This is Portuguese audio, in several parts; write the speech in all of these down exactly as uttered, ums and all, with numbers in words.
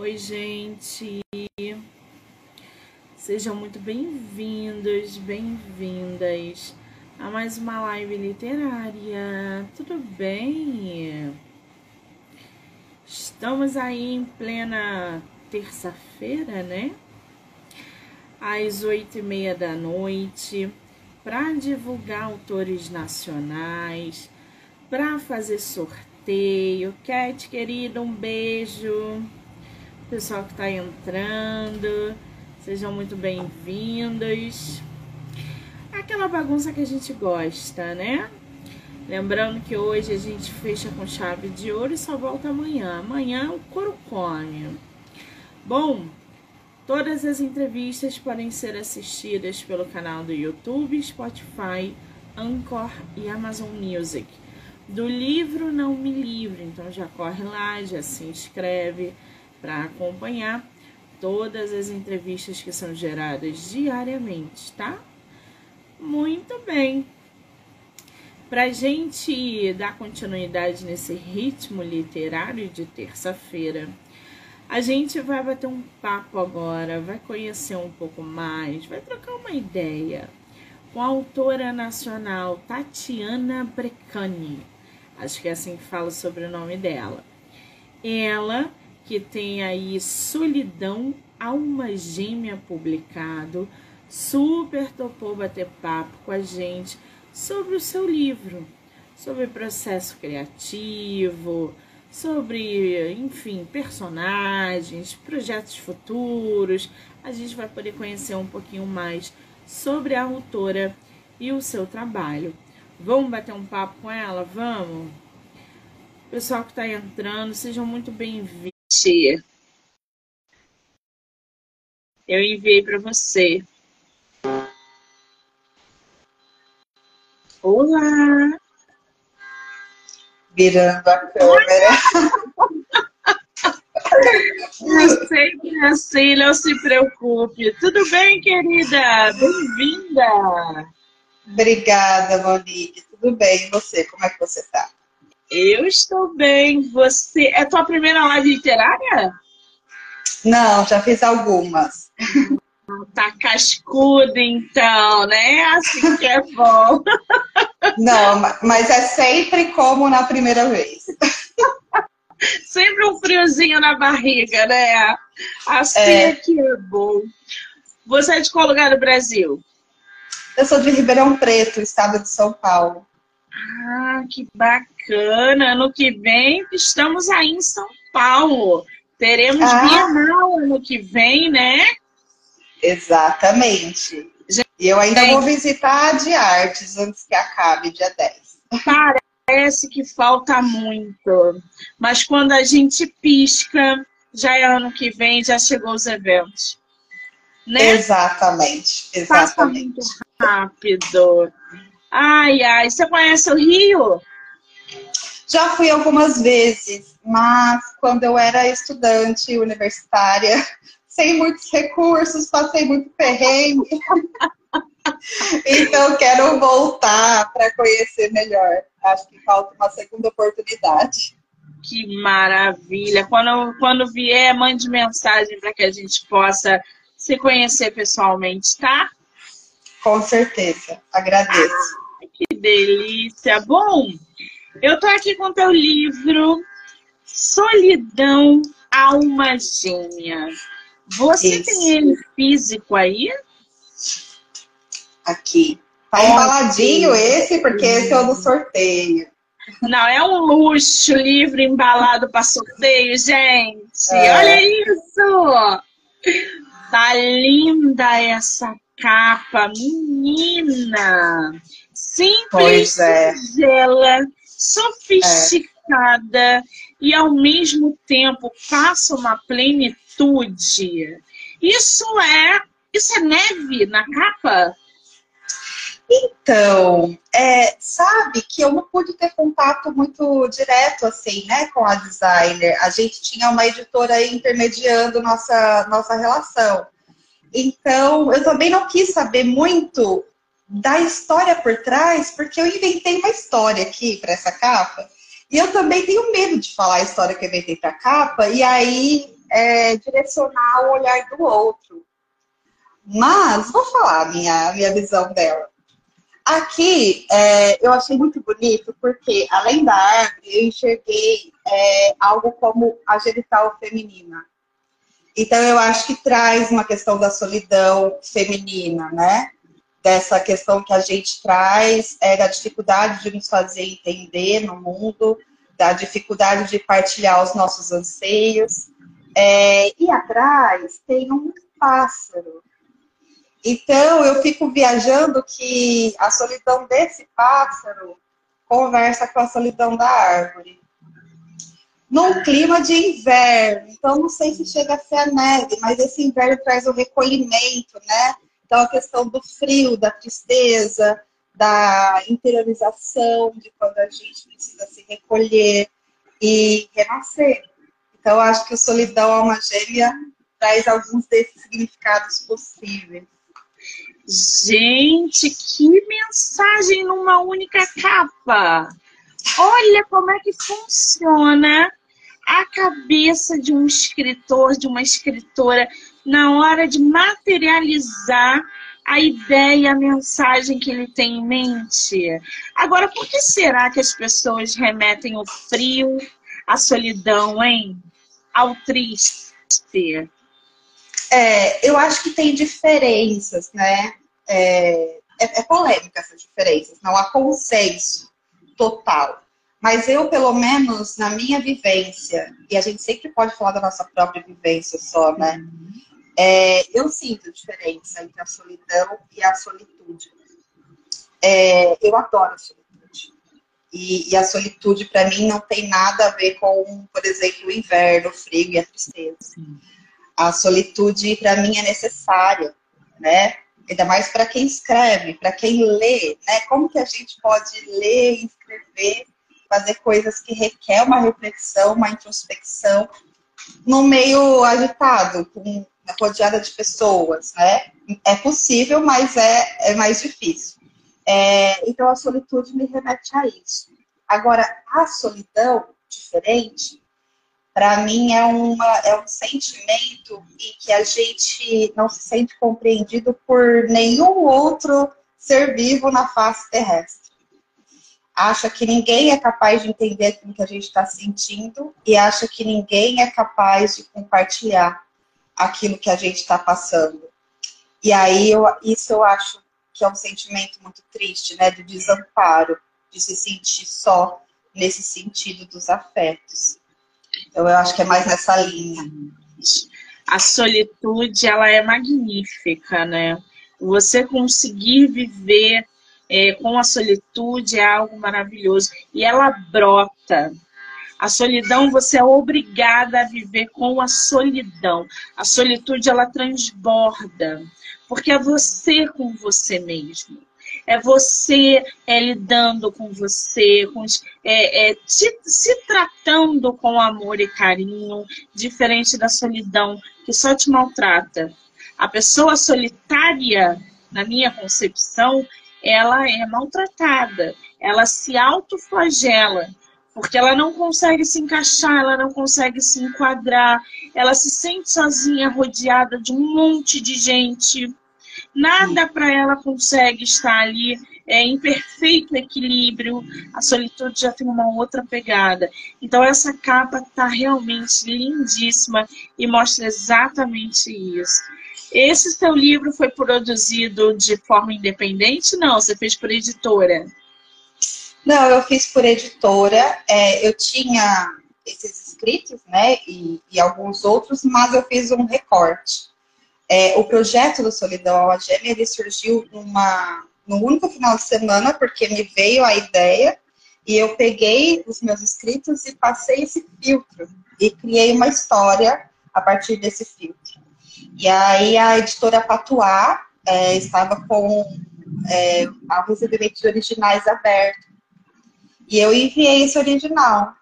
Oi, gente. Sejam muito bem-vindos, bem-vindas a mais uma live literária. Tudo bem? Estamos aí em plena terça-feira, né? Às oito e meia da noite, para divulgar autores nacionais, para fazer sorteio. Cat, querida, um beijo. Pessoal que está entrando, sejam muito bem-vindos. Aquela bagunça que a gente gosta, né? Lembrando que hoje a gente fecha com chave de ouro e só volta amanhã. Amanhã o couro come. Bom, todas as entrevistas podem ser assistidas pelo canal do YouTube, Spotify, Anchor e Amazon Music. Do livro Não Me Livre, então já corre lá, já se inscreve para acompanhar todas as entrevistas que são geradas diariamente, tá? Muito bem! Para a gente dar continuidade nesse ritmo literário de terça-feira, a gente vai bater um papo agora, vai conhecer um pouco mais, vai trocar uma ideia com a autora nacional Tatiana Brecchiani. Acho que é assim que fala sobre o nome dela. Ela que tem aí Solidão Alma Gêmea publicado, super topou bater papo com a gente sobre o seu livro, sobre processo criativo, sobre, enfim, personagens, projetos futuros. A gente vai poder conhecer um pouquinho mais sobre a autora e o seu trabalho. Vamos bater um papo com ela? Vamos? Pessoal que está entrando, sejam muito bem-vindos. Eu enviei para você. Olá! Virando a câmera. Eu sei que é assim, não se preocupe. Tudo bem, querida? Bem-vinda! Obrigada, Monique. Tudo bem? E você? Como é que você está? Eu estou bem. Você... É a tua primeira live literária? Não, já fiz algumas. Tá cascuda, então, né? Assim que é bom. Não, mas é sempre como na primeira vez. Sempre um friozinho na barriga, né? Assim é que é bom. Você é de qual lugar do Brasil? Eu sou de Ribeirão Preto, estado de São Paulo. Ah, que bacana! Ano que vem estamos aí em São Paulo. Teremos ah. Bienal ano que vem, né? Exatamente. Gente, e eu ainda vou visitar a de artes antes que acabe, dia dez. Parece que falta muito. Mas quando a gente pisca, já é ano que vem, já chegou os eventos. Né? Exatamente. Exatamente. Passa muito rápido. Ai, ai. Você conhece o Rio? Já fui algumas vezes, mas quando eu era estudante universitária... Sem muitos recursos, passei muito perrengue. Então, quero voltar para conhecer melhor. Acho que falta uma segunda oportunidade. Que maravilha! Quando, quando vier, mande mensagem para que a gente possa se conhecer pessoalmente, tá? Com certeza. Agradeço. Ah, que delícia! Bom, eu tô aqui com o teu livro Solidão, Alma Gêmea. Você Isso. tem ele físico aí? Aqui. Tá embaladinho esse, porque esse é o do sorteio. Não, é um luxo, livro embalado para sorteio, gente. É. Olha isso! Tá linda essa capa, menina. Simples, é. Singela, sofisticada é. E ao mesmo tempo passa uma plenitude. Isso é, isso é neve na capa? Então, é, sabe que eu não pude ter contato muito direto assim, né, com a designer. A gente tinha uma editora intermediando nossa, nossa relação. Então, eu também não quis saber muito da história por trás, porque eu inventei uma história aqui para essa capa. E eu também tenho medo de falar a história que eu inventei para a capa, e aí... é, direcionar o olhar do outro. Mas, vou falar a minha, minha visão dela. Aqui, é, eu achei muito bonito, porque, além da árvore, eu enxerguei é, algo como a genital feminina. Então, eu acho que traz uma questão da solidão feminina, né? Dessa questão que a gente traz, é, da dificuldade de nos fazer entender no mundo, da dificuldade de partilhar os nossos anseios. É, e atrás tem um pássaro. Então, eu fico viajando que a solidão desse pássaro conversa com a solidão da árvore. Num clima de inverno, então não sei se chega a ser a neve, mas esse inverno traz o recolhimento, né? Então, a questão do frio, da tristeza, da interiorização, de quando a gente precisa se recolher e renascer. Então, acho que o Solidão Alma Gêmea traz alguns desses significados possíveis. Gente, que mensagem numa única capa! Olha como é que funciona a cabeça de um escritor, de uma escritora, na hora de materializar a ideia, a mensagem que ele tem em mente. Agora, por que será que as pessoas remetem ao frio, à solidão, hein? Ao triste? É, eu acho que tem diferenças, né? É, é, é polêmica essas diferenças, não há consenso total. Mas eu, pelo menos, na minha vivência, e a gente sempre pode falar da nossa própria vivência só, né? É, eu sinto diferença entre a solidão e a solitude. É, eu adoro a solitude. E, e a solitude, para mim, não tem nada a ver com, por exemplo, o inverno, o frio e a tristeza. A solitude, para mim, é necessária, né? Ainda mais para quem escreve, para quem lê, né? Como que a gente pode ler e escrever, fazer coisas que requer uma reflexão, uma introspecção, no meio agitado, com uma rodeada de pessoas, né? É possível, mas é, é mais difícil. É, então, a solitude me remete a isso. Agora, a solidão, diferente, para mim é, uma, é um sentimento em que a gente não se sente compreendido por nenhum outro ser vivo na face terrestre. Acha que ninguém é capaz de entender aquilo que a gente está sentindo e acha que ninguém é capaz de compartilhar aquilo que a gente está passando. E aí, eu, isso eu acho que é um sentimento muito triste, né? De desamparo, de se sentir só nesse sentido dos afetos. Então, eu acho que é mais nessa linha. A solitude, ela é magnífica, né? Você conseguir viver... É, com a solitude é algo maravilhoso. E ela brota. A solidão, você é obrigada a viver com a solidão. A solitude, ela transborda. Porque é você com você mesmo. É você é, lidando com você, com, é, é, te, se tratando com amor e carinho, diferente da solidão, que só te maltrata. A pessoa solitária, na minha concepção... ela é maltratada, ela se autoflagela, porque ela não consegue se encaixar, ela não consegue se enquadrar, ela se sente sozinha, rodeada de um monte de gente. Nada para ela consegue estar ali é, em perfeito equilíbrio. A solitude já tem uma outra pegada. Então essa capa está realmente lindíssima e mostra exatamente isso. Esse seu livro foi produzido de forma independente? Não, você fez por editora? Não, eu fiz por editora. É, eu tinha esses escritos, né, e, e alguns outros, mas eu fiz um recorte. É, o projeto do Solidão Alma Gêmea, ele surgiu numa, num único final de semana, porque me veio a ideia, e eu peguei os meus escritos e passei esse filtro, e criei uma história a partir desse filtro. E aí a editora Patuá é, estava com é, a recebimento de originais aberto. E eu enviei esse original.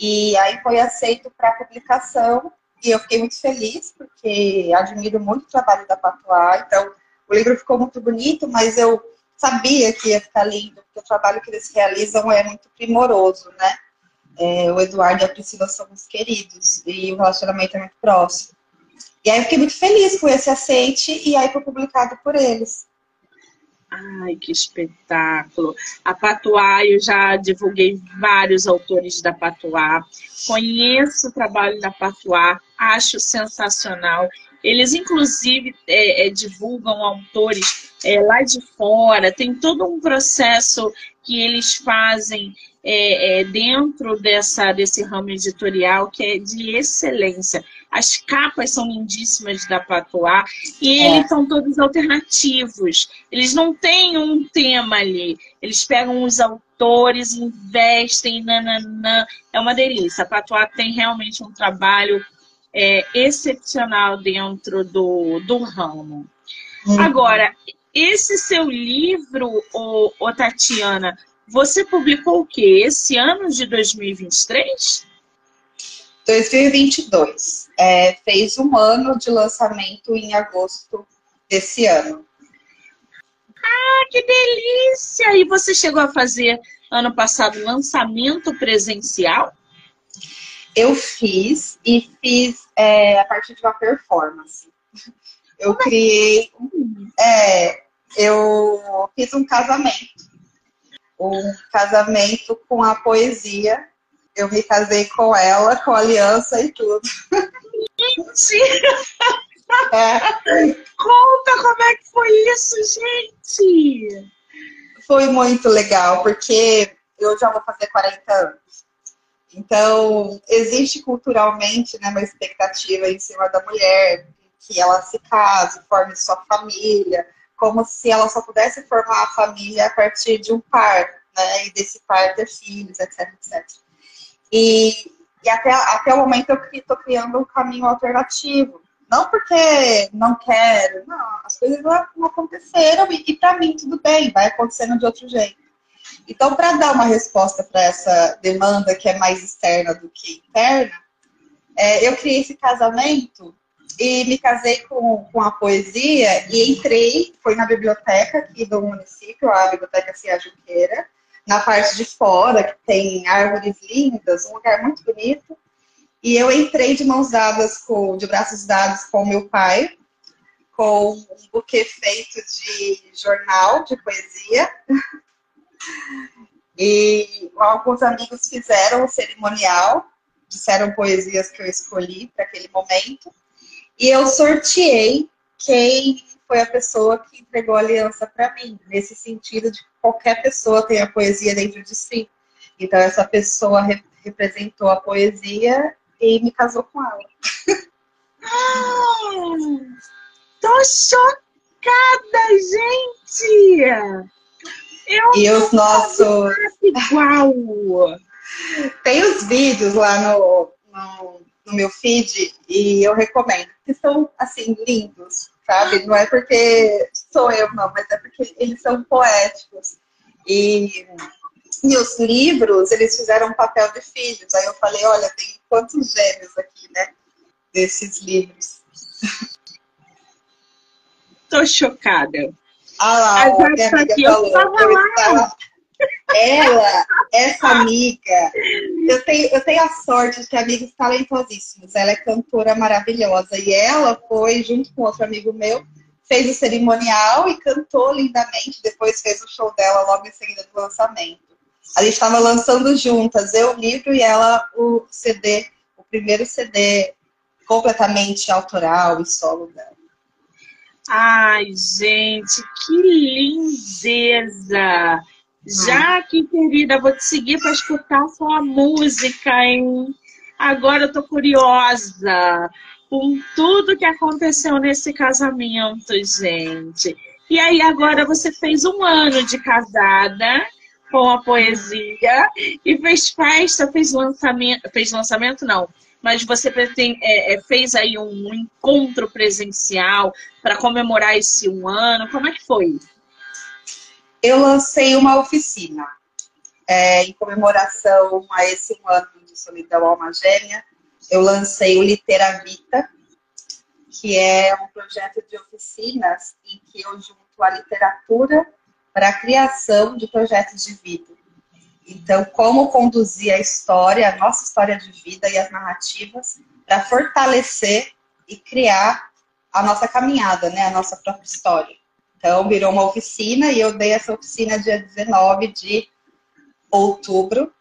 E aí foi aceito para publicação. E eu fiquei muito feliz, porque admiro muito o trabalho da Patuá. Então, o livro ficou muito bonito, mas eu sabia que ia ficar lindo, porque o trabalho que eles realizam é muito primoroso, né? É, o Eduardo e a Priscila são muito queridos e o relacionamento é muito próximo. E aí eu fiquei muito feliz com esse aceite e aí foi publicado por eles. Ai, que espetáculo! A Patuá, eu já divulguei vários autores da Patuá. Conheço o trabalho da Patuá, acho sensacional. Eles, inclusive, é, é, divulgam autores é, lá de fora. Tem todo um processo que eles fazem é, é, dentro dessa, desse ramo editorial que é de excelência. As capas são lindíssimas da Patuá e é. eles são todos alternativos. Eles não têm um tema ali. Eles pegam os autores, investem, nananã. É uma delícia. A Patuá tem realmente um trabalho é, excepcional dentro do, do ramo. Uhum. Agora, esse seu livro, ô, ô, Tatiana, você publicou o quê? Esse ano de dois mil e vinte e três? dois mil e vinte e dois. É, fez um ano de lançamento em agosto desse ano. Ah, que delícia! E você chegou a fazer, ano passado, lançamento presencial? Eu fiz, e fiz é, a partir de uma performance. Eu Como criei... É, eu fiz um casamento. Um casamento com a poesia. Eu me casei com ela, com aliança e tudo. Mentira! É. Conta como é que foi isso, gente! Foi muito legal, porque eu já vou fazer quarenta anos. Então, existe culturalmente, né, uma expectativa em cima da mulher, que ela se case, forme sua família, como se ela só pudesse formar a família a partir de um par, né, e desse par ter filhos, etc, et cetera. E, e até, até o momento eu estou criando um caminho alternativo. Não porque não quero, não. As coisas não aconteceram e, e para mim tudo bem, vai acontecendo de outro jeito. Então, para dar uma resposta para essa demanda que é mais externa do que interna, é, eu criei esse casamento e me casei com, com a poesia e entrei, foi na biblioteca aqui do município, a biblioteca Sinhá Junqueira, na parte de fora, que tem árvores lindas, um lugar muito bonito. E eu entrei de mãos dadas, com, de braços dados com meu pai, com um buquê feito de jornal, de poesia. E alguns amigos fizeram o cerimonial, disseram poesias que eu escolhi para aquele momento. E eu sorteei quem foi a pessoa que entregou a aliança para mim, nesse sentido de que qualquer pessoa tem a poesia dentro de si. Então, essa pessoa re representou a poesia e me casou com ela. Ah, tô chocada, gente! Eu e os nossos... Igual. Tem os vídeos lá no, no, no meu feed e eu recomendo, que são, assim, lindos. Sabe? Não é porque sou eu, não, mas é porque eles são poéticos. E, e os livros, eles fizeram um papel de filhos. Aí eu falei, olha, tem quantos gêmeos aqui, né? Desses livros. Tô chocada. Ah lá, ó, minha amiga falou. Estava... Ela, essa amiga... Eu tenho, eu tenho a sorte de ter amigos talentosíssimos. Ela é cantora maravilhosa. E ela foi, junto com outro amigo meu, fez o cerimonial e cantou lindamente. Depois fez o show dela logo em seguida do lançamento. A gente estava lançando juntas, eu o livro e ela o C D, o primeiro C D completamente autoral e solo dela. Ai, gente, que lindeza! Já que, querida, vou te seguir para escutar sua música, hein? Agora eu tô curiosa com tudo que aconteceu nesse casamento, gente. E aí, agora você fez um ano de casada com a poesia e fez festa, fez lançamento... Fez lançamento, não. Mas você pretende, é, fez aí um encontro presencial para comemorar esse um ano. Como é que foi? Eu lancei uma oficina é, em comemoração a esse um ano de Solidão Alma Gêmea. Eu lancei o Literavita, que é um projeto de oficinas em que eu junto a literatura para a criação de projetos de vida. Então, como conduzir a história, a nossa história de vida e as narrativas para fortalecer e criar a nossa caminhada, né? A nossa própria história. Então, virou uma oficina e eu dei essa oficina dia dezenove de outubro.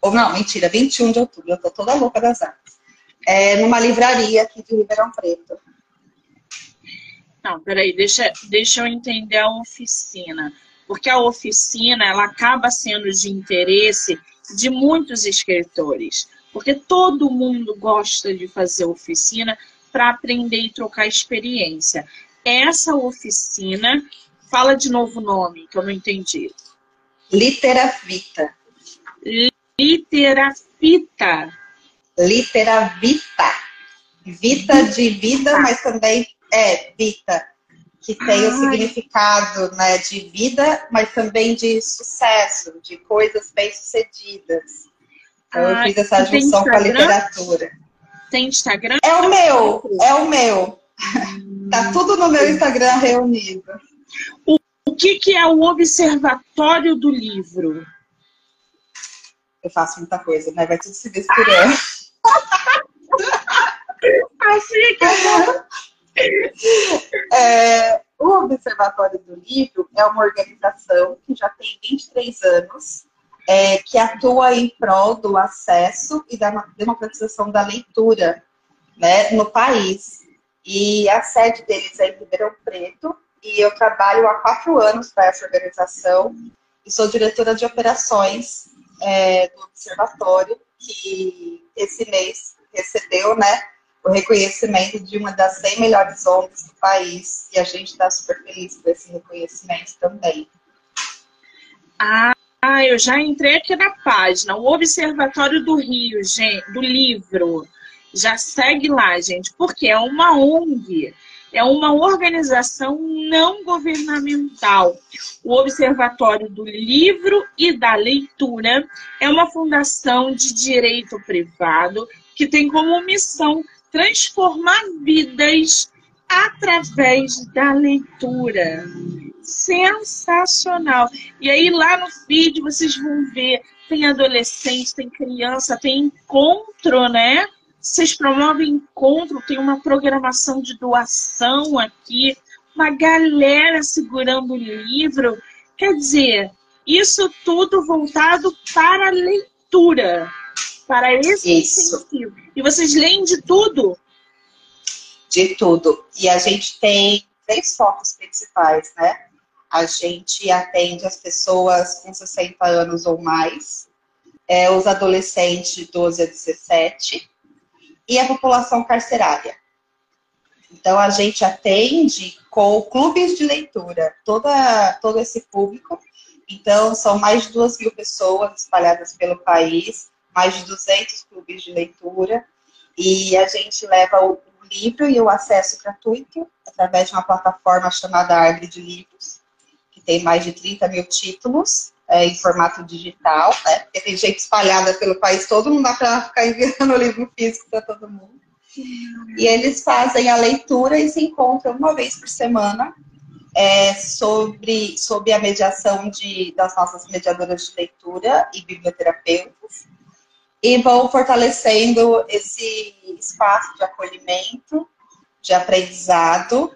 Ou não, mentira, vinte e um de outubro. Eu tô toda louca das artes. É, numa livraria aqui de Ribeirão Preto. Não, peraí, deixa, deixa eu entender a oficina. Porque a oficina, ela acaba sendo de interesse de muitos escritores. Porque todo mundo gosta de fazer oficina para aprender e trocar experiência. Essa oficina, fala de novo o nome, que eu não entendi. Literavita. Literavita. Literavita. Vita de vida, mas também é vita. Que tem Ai. o significado, né, de vida, mas também de sucesso, de coisas bem-sucedidas. Então, ah, eu fiz essa junção com a literatura. Tem Instagram? É o meu, é o meu. Hum. Tá tudo no meu Instagram reunido. O, o que, que é o Observatório do Livro? Eu faço muita coisa, né? Vai tudo se misturando. Assim que é. É, o Observatório do Livro é uma organização que já tem vinte e três anos, é, que atua em prol do acesso e da democratização da leitura, né, no país. E a sede deles é em Ribeirão Preto, e eu trabalho há quatro anos para essa organização, e sou diretora de operações é, do Observatório, que esse mês recebeu, né, o reconhecimento de uma das cem melhores O N Gs do país. E a gente está super feliz por esse reconhecimento também. Ah, eu já entrei aqui na página. O Observatório do Rio, gente, do Livro. Já segue lá, gente. Porque é uma O N G. É uma organização não governamental. O Observatório do Livro e da Leitura é uma fundação de direito privado que tem como missão transformar vidas através da leitura. Sensacional! E aí lá no feed vocês vão ver, tem adolescente, tem criança, tem encontro, né? Vocês promovem encontro, tem uma programação de doação aqui, uma galera segurando o livro. Quer dizer, isso tudo voltado para a leitura. Para esse incentivo. E vocês leem de tudo? De tudo. E a gente tem três focos principais, né? A gente atende as pessoas com sessenta anos ou mais, é, os adolescentes de doze a dezessete e a população carcerária. Então, a gente atende com clubes de leitura, toda, todo esse público. Então, são mais de duas mil pessoas espalhadas pelo país, mais de duzentos clubes de leitura, e a gente leva o livro e o acesso gratuito através de uma plataforma chamada Árvore de Livros, que tem mais de trinta mil títulos é, em formato digital, né? Porque tem gente espalhada pelo país todo, não dá para ficar enviando o livro físico para todo mundo. E eles fazem a leitura e se encontram uma vez por semana é, sobre, sobre a mediação de, das nossas mediadoras de leitura e biblioterapeutas. E vão fortalecendo esse espaço de acolhimento, de aprendizado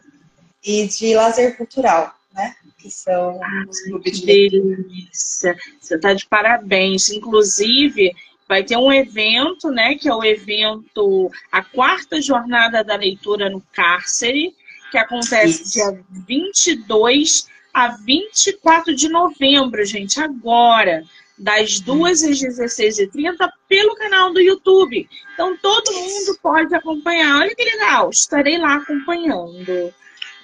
e de lazer cultural, né? Que são os clubes de delícia. Você está de parabéns. Inclusive, vai ter um evento, né? Que é o evento, a quarta jornada da leitura no cárcere, que acontece Isso. dia vinte e dois a vinte e quatro de novembro, gente, agora. Das duas às dezesseis e trinta, pelo canal do YouTube. Então, todo mundo pode acompanhar. Olha que legal, estarei lá acompanhando.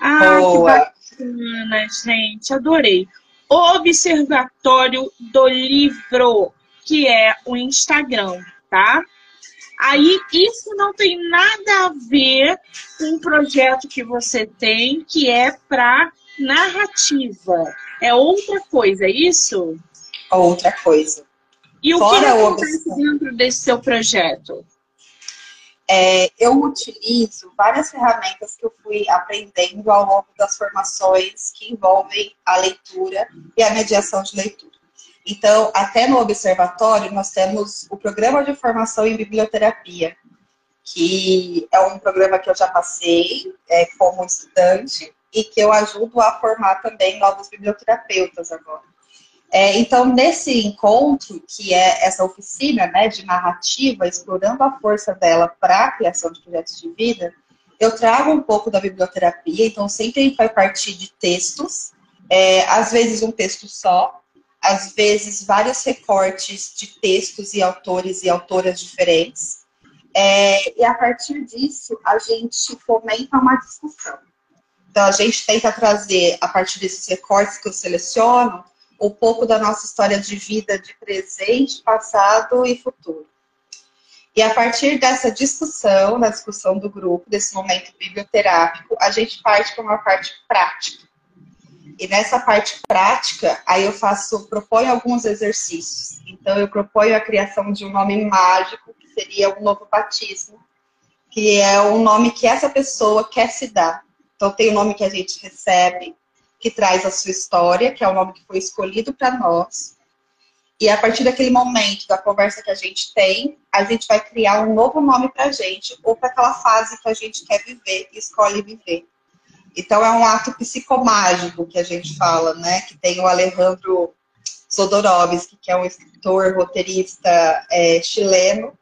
Ah, Boa. Que bacana, gente, adorei. Observatório do Livro, que é o Instagram, tá? Aí, isso não tem nada a ver com o projeto que você tem, que é para narrativa. É outra coisa, é isso? Outra coisa. E o Fora que acontece dentro desse seu projeto? É, eu utilizo várias ferramentas que eu fui aprendendo ao longo das formações que envolvem a leitura e a mediação de leitura. Então, até no observatório, nós temos o programa de formação em biblioterapia, que é um programa que eu já passei é, como estudante e que eu ajudo a formar também novos biblioterapeutas agora. É, então, nesse encontro, que é essa oficina, né, de narrativa, explorando a força dela para a criação de projetos de vida, eu trago um pouco da biblioterapia, então sempre vai partir de textos, é, às vezes um texto só, às vezes vários recortes de textos e autores e autoras diferentes, é, e a partir disso a gente fomenta uma discussão. Então a gente tenta trazer, a partir desses recortes que eu seleciono, um pouco da nossa história de vida de presente, passado e futuro. E a partir dessa discussão, da discussão do grupo, desse momento biblioterápico, a gente parte para uma parte prática. E nessa parte prática, aí eu faço, proponho alguns exercícios. Então eu proponho a criação de um nome mágico, que seria um novo batismo, que é um nome que essa pessoa quer se dar. Então tem o nome que a gente recebe, que traz a sua história, que é o nome que foi escolhido para nós. E a partir daquele momento, da conversa que a gente tem, a gente vai criar um novo nome para a gente, ou para aquela fase que a gente quer viver e escolhe viver. Então é um ato psicomágico que a gente fala, né? Que tem o Alejandro Jodorowsky, que é um escritor, roteirista é, chileno,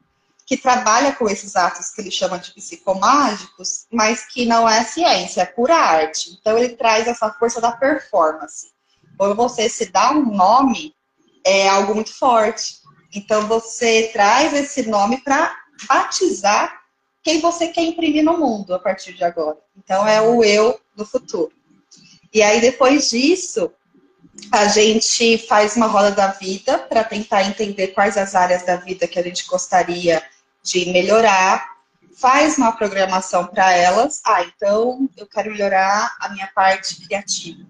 que trabalha com esses atos que ele chama de psicomágicos, mas que não é ciência, é pura arte. Então ele traz essa força da performance. Quando você se dá um nome, é algo muito forte. Então você traz esse nome para batizar quem você quer imprimir no mundo a partir de agora. Então é o eu do futuro. E aí depois disso, a gente faz uma roda da vida para tentar entender quais as áreas da vida que a gente gostaria de melhorar. Faz uma programação para elas. Ah, então eu quero melhorar a minha parte criativa.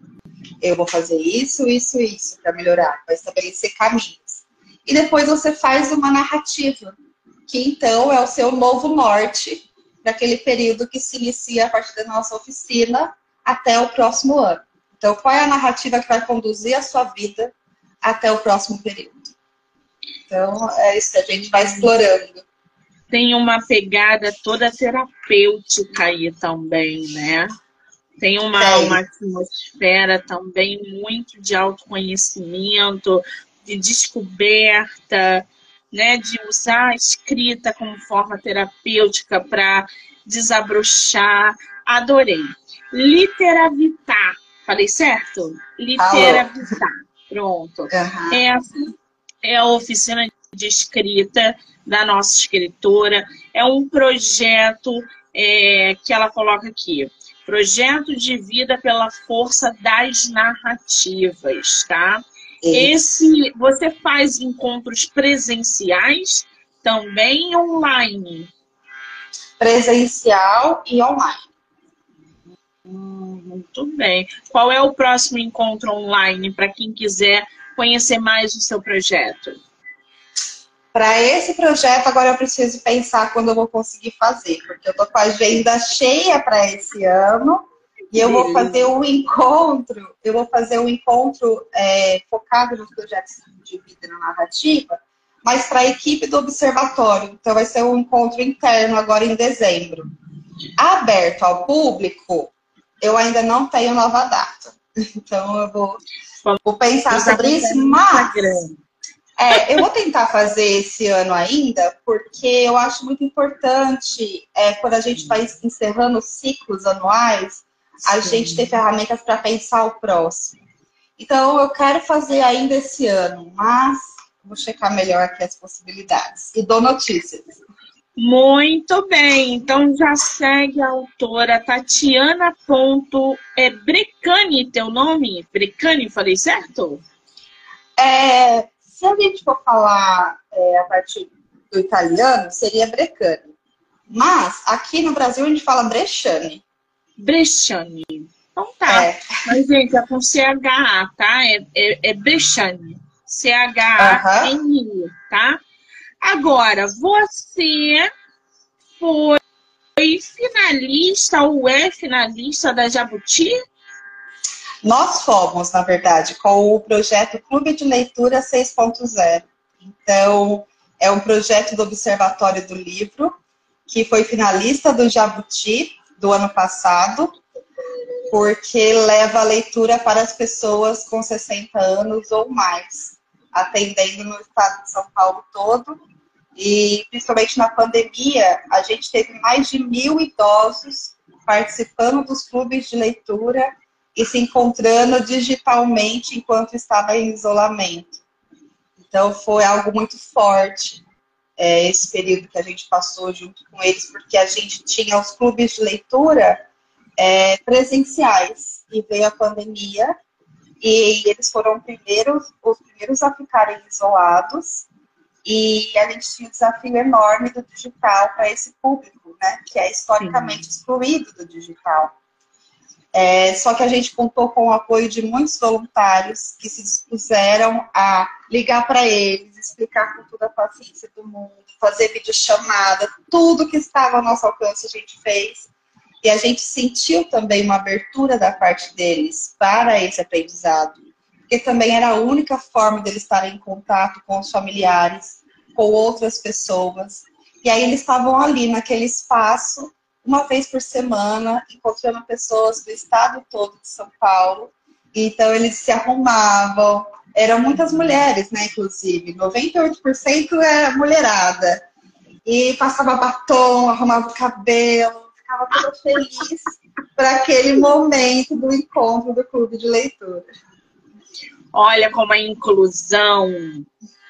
Eu vou fazer isso, isso, isso para melhorar, para estabelecer caminhos. E depois você faz uma narrativa, que então é o seu novo norte daquele período que se inicia a partir da nossa oficina até o próximo ano. Então, qual é a narrativa que vai conduzir a sua vida até o próximo período? Então, é isso que a gente vai explorando. Tem uma pegada toda terapêutica aí também, né? Tem uma, é. uma atmosfera também muito de autoconhecimento, de descoberta, né? De usar a escrita como forma terapêutica para desabrochar. Adorei. Literavita. Falei certo? Literavita. Pronto. Uhum. Essa é a oficina de escrita da nossa escritora. É um projeto é, que ela coloca aqui. Projeto de vida pela força das narrativas, tá? Esse, você faz encontros presenciais, também online? Presencial e online. Hum, muito bem. Qual é o próximo encontro online, para quem quiser conhecer mais o seu projeto? Para esse projeto, agora eu preciso pensar quando eu vou conseguir fazer, porque eu estou com a agenda cheia para esse ano e eu vou fazer um encontro, eu vou fazer um encontro é, focado nos projetos de vida na narrativa, mas para a equipe do observatório. Então vai ser um encontro interno agora em dezembro. Aberto ao público, eu ainda não tenho nova data. Então eu vou, vou pensar sobre isso, mas... É, eu vou tentar fazer esse ano ainda, porque eu acho muito importante, é, quando a gente vai encerrando ciclos anuais, a Sim. gente ter ferramentas para pensar o próximo. Então, eu quero fazer ainda esse ano, mas vou checar melhor aqui as possibilidades. E dou notícias. Muito bem. Então, já segue a autora Tatiana Brecchiani, teu nome? Brecchiani, falei certo? É... Se a gente for falar é, a partir do italiano, seria Brecchiani. Mas, aqui no Brasil, a gente fala Brecchiani. Brecchiani. Então tá. É. Mas, gente, é com C H A, tá? É, é, é Brecchiani. C H A N I, uhum. Tá? Agora, você foi finalista ou é finalista da Jabuti? Nós fomos, na verdade, com o projeto Clube de Leitura seis ponto zero. Então, é um projeto do Observatório do Livro, que foi finalista do Jabuti do ano passado, porque leva a leitura para as pessoas com sessenta anos ou mais, atendendo no estado de São Paulo todo. E, principalmente na pandemia, a gente teve mais de mil idosos participando dos clubes de leitura e se encontrando digitalmente enquanto estava em isolamento. Então, foi algo muito forte é, esse período que a gente passou junto com eles, porque a gente tinha os clubes de leitura é, presenciais, e veio a pandemia, e eles foram primeiros, os primeiros a ficarem isolados, e a gente tinha um desafio enorme do digital para esse público, né, que é historicamente excluído do digital. É, só que a gente contou com o apoio de muitos voluntários que se dispuseram a ligar para eles, explicar a cultura da ciência do mundo, fazer videochamada, tudo que estava ao nosso alcance a gente fez. E a gente sentiu também uma abertura da parte deles para esse aprendizado, porque também era a única forma deles estarem em contato com os familiares, com outras pessoas. E aí eles estavam ali naquele espaço, uma vez por semana, encontrando pessoas do estado todo de São Paulo. Então, eles se arrumavam. Eram muitas mulheres, né, inclusive. noventa e oito por cento era mulherada. E passava batom, arrumava o cabelo, ficava toda feliz para aquele momento do encontro do Clube de Leitura. Olha como a inclusão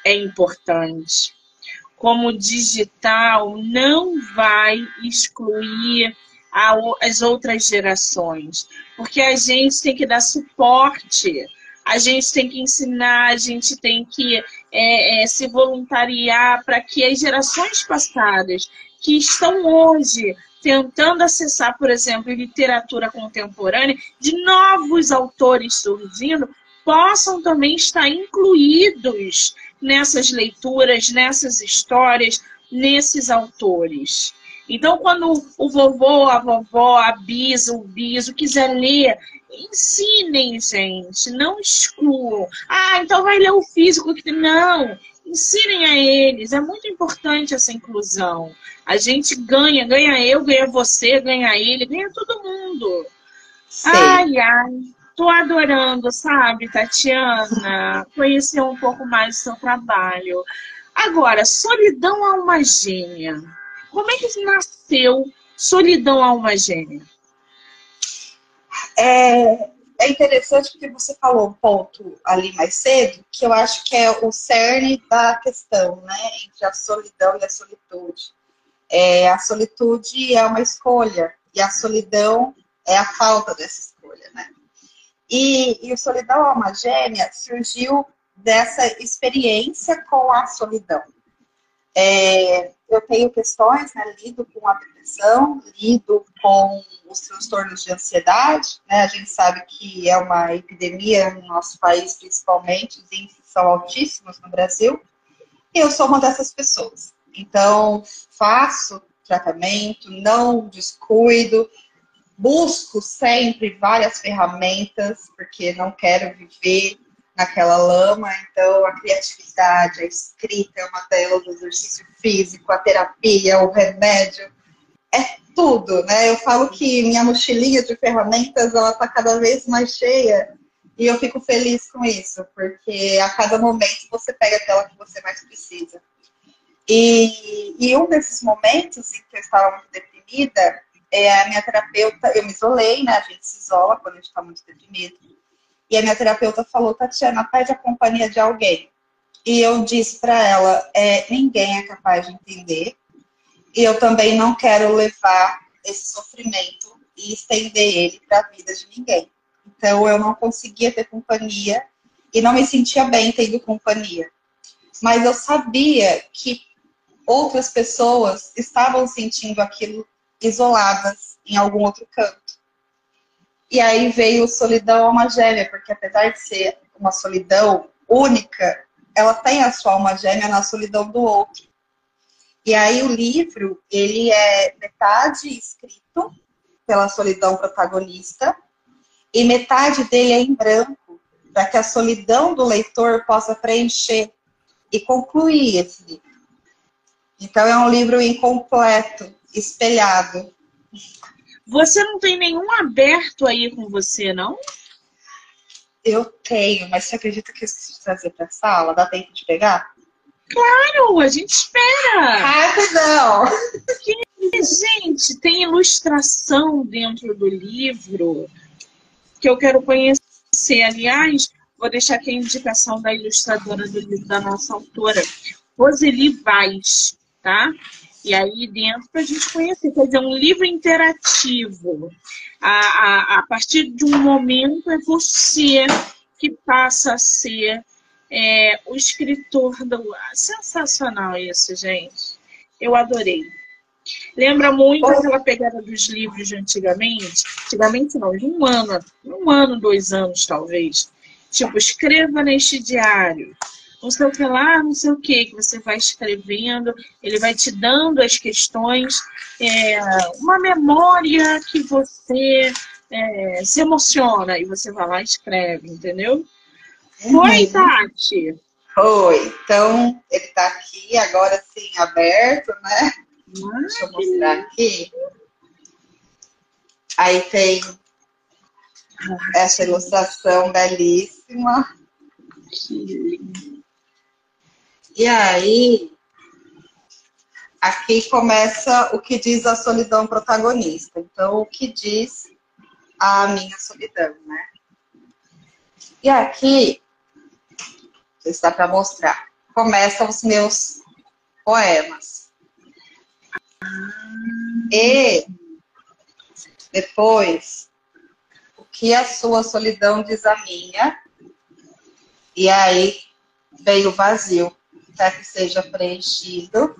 é importante. Como o digital não vai excluir as outras gerações. Porque a gente tem que dar suporte, a gente tem que ensinar, a gente tem que é, é, se voluntariar para que as gerações passadas, que estão hoje tentando acessar, por exemplo, literatura contemporânea, de novos autores surgindo, possam também estar incluídos nessas leituras, nessas histórias, nesses autores. Então, quando o vovô, a vovó, a bisa, o biso quiser ler, ensinem, gente, não excluam. Ah, então vai ler o físico. Não, ensinem a eles. É muito importante essa inclusão. A gente ganha, ganha eu, ganha você, ganha ele, ganha todo mundo. Sim. Ai, ai. Tô adorando, sabe, Tatiana? Conhecer um pouco mais do seu trabalho. Agora, Solidão Alma Gêmea. Como é que nasceu Solidão Alma Gêmea? É, é interessante porque você falou um ponto ali mais cedo, que eu acho que é o cerne da questão, né? Entre a solidão e a solitude. É, a solitude é uma escolha, e a solidão é a falta dessa escolha, né? E, e o Solidão Alma Gêmea surgiu dessa experiência com a solidão. É, eu tenho questões, né, lido com a depressão, lido com os transtornos de ansiedade, né, a gente sabe que é uma epidemia no nosso país, principalmente, os índices são altíssimos no Brasil, e eu sou uma dessas pessoas. Então, faço tratamento, não descuido, busco sempre várias ferramentas, porque não quero viver naquela lama. Então, a criatividade, a escrita é uma delas, o exercício físico, a terapia, o remédio, é tudo, né? Eu falo que minha mochilinha de ferramentas, ela tá cada vez mais cheia, e eu fico feliz com isso, porque a cada momento você pega aquela que você mais precisa. E, e um desses momentos em que eu estava muito deprimida, É, a minha terapeuta, eu me isolei, né? A gente se isola quando a gente tá muito deprimido. E a minha terapeuta falou: Tatiana, pede a companhia de alguém. E eu disse pra ela: é, ninguém é capaz de entender. E eu também não quero levar esse sofrimento e estender ele pra vida de ninguém. Então eu não conseguia ter companhia e não me sentia bem tendo companhia. Mas eu sabia que outras pessoas estavam sentindo aquilo isoladas em algum outro canto. E aí veio o Solidão Alma Gêmea, porque apesar de ser uma solidão única, ela tem a sua alma gêmea na solidão do outro. E aí o livro, ele é metade escrito pela solidão protagonista e metade dele é em branco, para que a solidão do leitor possa preencher e concluir esse livro. Então é um livro incompleto, espelhado. Você não tem nenhum aberto aí com você, não? Eu tenho, mas você acredita que eu preciso trazer para a sala? Dá tempo de pegar? Claro, a gente espera! Rapidão! Porque, gente, tem ilustração dentro do livro que eu quero conhecer. Aliás, vou deixar aqui a indicação da ilustradora do livro, da nossa autora, Roseli Baix, tá? E aí dentro para a gente conhecer, quer dizer, um livro interativo. A, a, a partir de um momento é você que passa a ser é, o escritor do... Sensacional isso, gente. Eu adorei. Lembra muito aquela pegada dos livros de antigamente. Antigamente não, de um ano, um ano, dois anos talvez. Tipo, escreva neste diário. Não sei o que lá, não sei o que, que você vai escrevendo, ele vai te dando as questões, é, uma memória que você é, se emociona e você vai lá e escreve, entendeu? Uhum. Oi, Tati! Oi, então ele tá aqui agora sim, aberto, né? Ai. Deixa eu mostrar aqui. Aí tem essa ilustração belíssima. Que lindo! E aí, aqui começa o que diz a solidão protagonista. Então, o que diz a minha solidão, né? E aqui, não sei se dá para mostrar, começam os meus poemas. E depois, o que a sua solidão diz a minha. E aí, veio o vazio. Até que seja preenchido.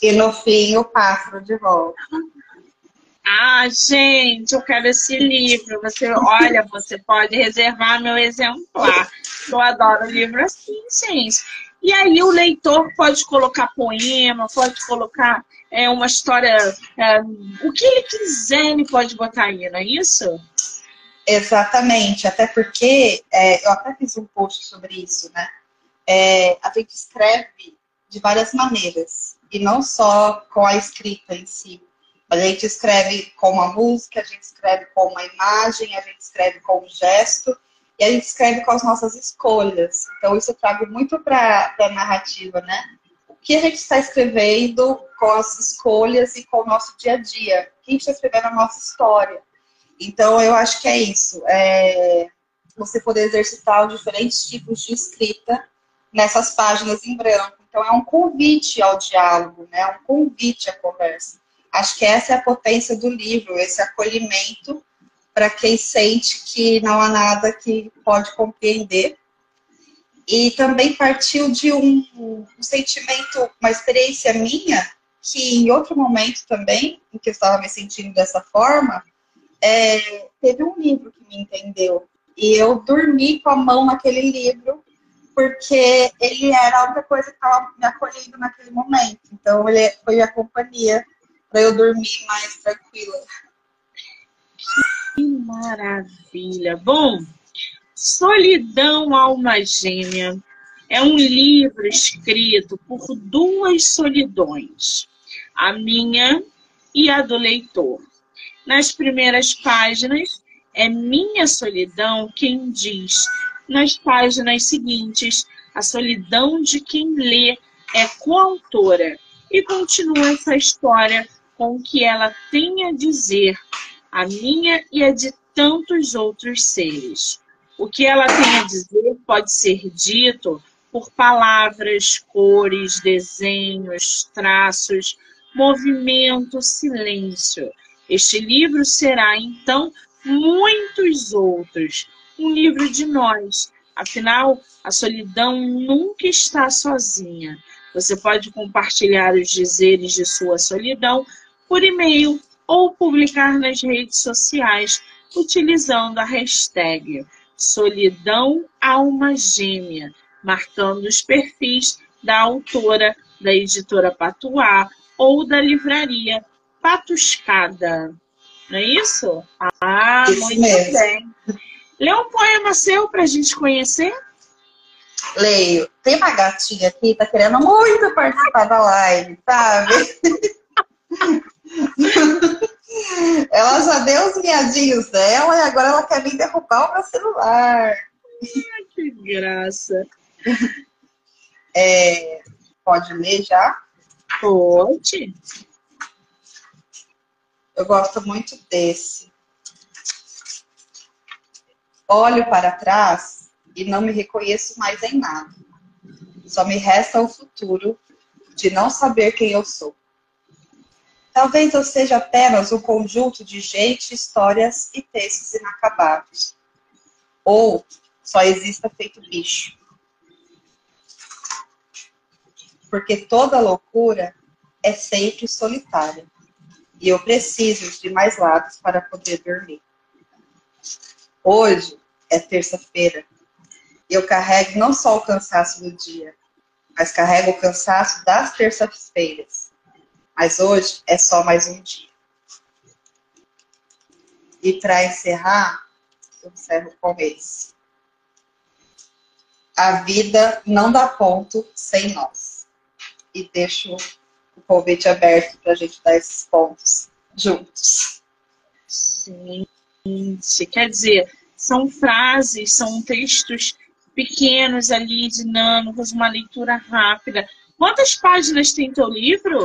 E no fim, o pássaro de volta. Ah, gente, eu quero esse livro. Você, olha, você pode reservar meu exemplar. Eu adoro livro assim, gente. E aí o leitor pode colocar poema, pode colocar é, uma história... É, o que ele quiser, ele pode botar aí, não é isso? Exatamente. Até porque... É, eu até fiz um post sobre isso, né? É, a gente escreve de várias maneiras, e não só com a escrita em si. A gente escreve com uma música, a gente escreve com uma imagem, a gente escreve com um gesto, e a gente escreve com as nossas escolhas. Então isso eu trago muito para a narrativa, né? O que a gente está escrevendo com as escolhas e com o nosso dia a dia? O que a gente está escrevendo a nossa história? Então eu acho que é isso. É você poder exercitar os diferentes tipos de escrita nessas páginas em branco. Então é um convite ao diálogo, né? É um convite à conversa. Acho que essa é a potência do livro, esse acolhimento para quem sente que não há nada que pode compreender. E também partiu de um, um sentimento, uma experiência minha, que em outro momento também, em que eu estava me sentindo dessa forma, é, teve um livro que me entendeu. E eu dormi com a mão naquele livro, porque ele era a única coisa que estava me acolhendo naquele momento. Então, ele foi a companhia para eu dormir mais tranquila. Que maravilha! Bom, Solidão Alma Gêmea é um livro escrito por duas solidões, a minha e a do leitor. Nas primeiras páginas, é minha solidão quem diz. Nas páginas seguintes, a solidão de quem lê é coautora e continua essa história com o que ela tem a dizer, a minha e a de tantos outros seres. O que ela tem a dizer pode ser dito por palavras, cores, desenhos, traços, movimento, silêncio. Este livro será, então, muitos outros, um livro de nós. Afinal, a solidão nunca está sozinha. Você pode compartilhar os dizeres de sua solidão por e-mail ou publicar nas redes sociais utilizando a hashtag Solidão Alma Gêmea, marcando os perfis da autora, da editora Patuá ou da livraria Patuscada. Não é isso? Ah, isso muito mesmo. Bem. Lê um poema seu pra gente conhecer? Leio. Tem uma gatinha aqui, tá querendo muito participar da live, sabe? Ela já deu os miadinhos dela e agora ela quer me derrubar o meu celular. Ai, que graça. É, pode ler já? Pode. Eu gosto muito desse. Olho para trás e não me reconheço mais em nada. Só me resta o futuro de não saber quem eu sou. Talvez eu seja apenas um conjunto de gente, histórias e textos inacabados. Ou só exista feito bicho. Porque toda loucura é sempre solitária. E eu preciso de mais lados para poder dormir. Hoje é terça-feira. Eu carrego não só o cansaço do dia, mas carrego o cansaço das terças-feiras. Mas hoje é só mais um dia. E para encerrar, eu encerro com esse. A vida não dá ponto sem nós. E deixo o convite aberto para a gente dar esses pontos juntos. Gente, quer dizer, são frases, são textos pequenos ali, dinâmicos, uma leitura rápida. Quantas páginas tem teu livro?